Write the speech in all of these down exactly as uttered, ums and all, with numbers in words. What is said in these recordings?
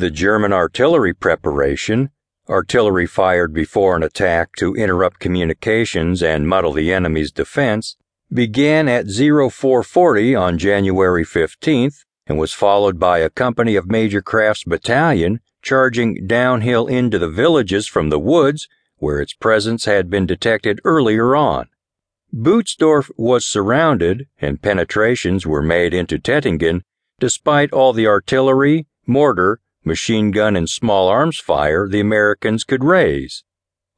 The German artillery preparation, artillery fired before an attack to interrupt communications and muddle the enemy's defense, began at oh four forty on January fifteenth and was followed by a company of Major Kraft's battalion charging downhill into the villages from the woods where its presence had been detected earlier on. Butzdorf was surrounded and penetrations were made into Tettingen despite all the artillery, mortar, machine gun and small arms fire the Americans could raise.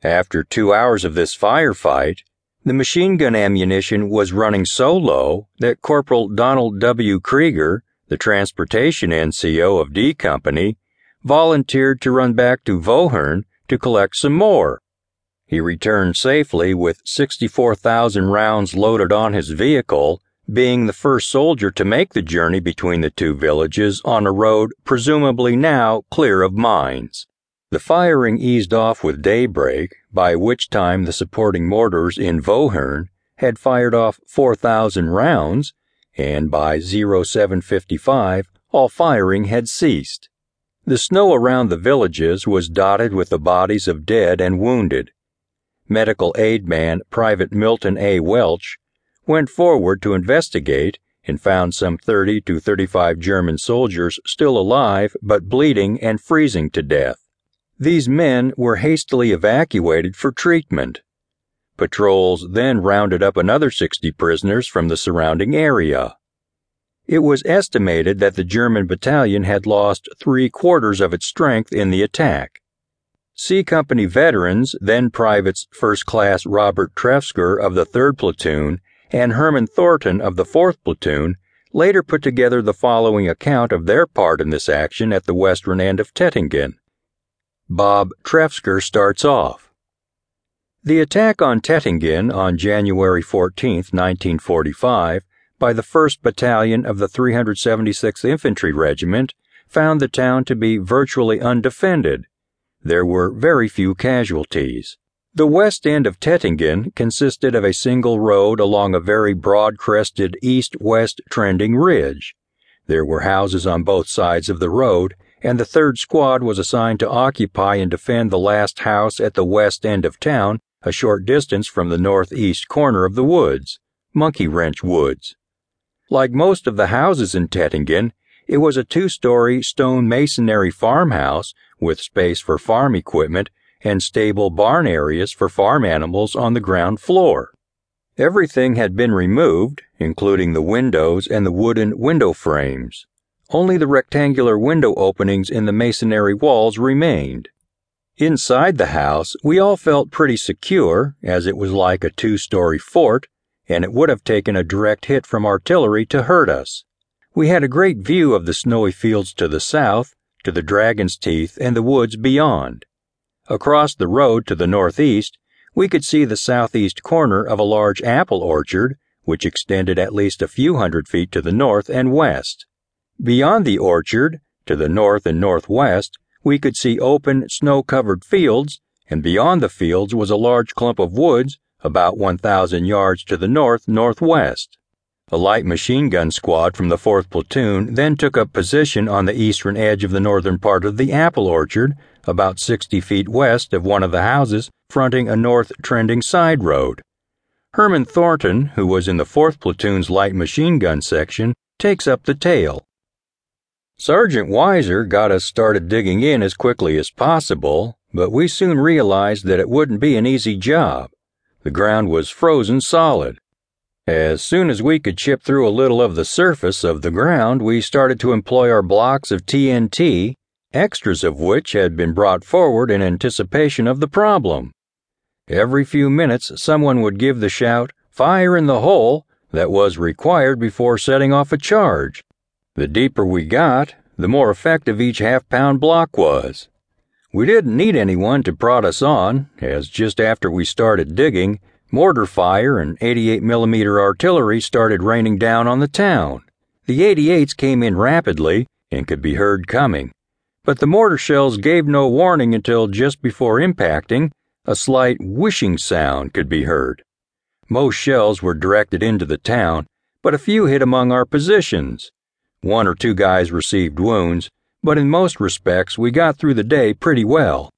After two hours of this firefight, the machine gun ammunition was running so low that Corporal Donald W. Krieger, the transportation N C O of D Company, volunteered to run back to Vohern to collect some more. He returned safely with sixty-four thousand rounds loaded on his vehicle, being the first soldier to make the journey between the two villages on a road presumably now clear of mines. The firing eased off with daybreak, by which time the supporting mortars in Vohern had fired off four thousand rounds, and by oh seven fifty-five all firing had ceased. The snow around the villages was dotted with the bodies of dead and wounded. Medical aid man Private Milton A. Welch went forward to investigate and found some thirty to thirty-five German soldiers still alive but bleeding and freezing to death. These men were hastily evacuated for treatment. Patrols then rounded up another sixty prisoners from the surrounding area. It was estimated that the German battalion had lost three-quarters of its strength in the attack. C Company veterans, then Privates First Class Robert Trefsker of the third Platoon and Herman Thornton of the fourth Platoon, later put together the following account of their part in this action at the western end of Tettingen. Bob Trefsker starts off. The attack on Tettingen on January fourteenth, nineteen forty-five, by the first Battalion of the three hundred seventy-sixth Infantry Regiment found the town to be virtually undefended. There were very few casualties. The west end of Tettingen consisted of a single road along a very broad-crested east-west trending ridge. There were houses on both sides of the road, and the third Squad was assigned to occupy and defend the last house at the west end of town, a short distance from the northeast corner of the woods, Monkey Wrench Woods. Like most of the houses in Tettingen, it was a two-story stone masonry farmhouse with space for farm equipment and stable barn areas for farm animals on the ground floor. Everything had been removed, including the windows and the wooden window frames. Only the rectangular window openings in the masonry walls remained. Inside the house, we all felt pretty secure, as it was like a two-story fort, and it would have taken a direct hit from artillery to hurt us. We had a great view of the snowy fields to the south, to the Dragon's Teeth, and the woods beyond. Across the road to the northeast, we could see the southeast corner of a large apple orchard, which extended at least a few hundred feet to the north and west. Beyond the orchard, to the north and northwest, we could see open, snow-covered fields, and beyond the fields was a large clump of woods, about one thousand yards to the north-northwest. A light machine gun squad from the fourth Platoon then took up position on the eastern edge of the northern part of the apple orchard, about sixty feet west of one of the houses fronting a north-trending side road. Herman Thornton, who was in the fourth Platoon's light machine gun section, takes up the tale. Sergeant Weiser got us started digging in as quickly as possible, but we soon realized that it wouldn't be an easy job. The ground was frozen solid. As soon as we could chip through a little of the surface of the ground, we started to employ our blocks of T N T, extras of which had been brought forward in anticipation of the problem. Every few minutes, someone would give the shout, "Fire in the hole," that was required before setting off a charge. The deeper we got, the more effective each half-pound block was. We didn't need anyone to prod us on, as just after we started digging, mortar fire and eighty-eight millimeter artillery started raining down on the town. The eighty-eights came in rapidly and could be heard coming, but the mortar shells gave no warning until just before impacting, a slight whooshing sound could be heard. Most shells were directed into the town, but a few hit among our positions. One or two guys received wounds, but in most respects we got through the day pretty well.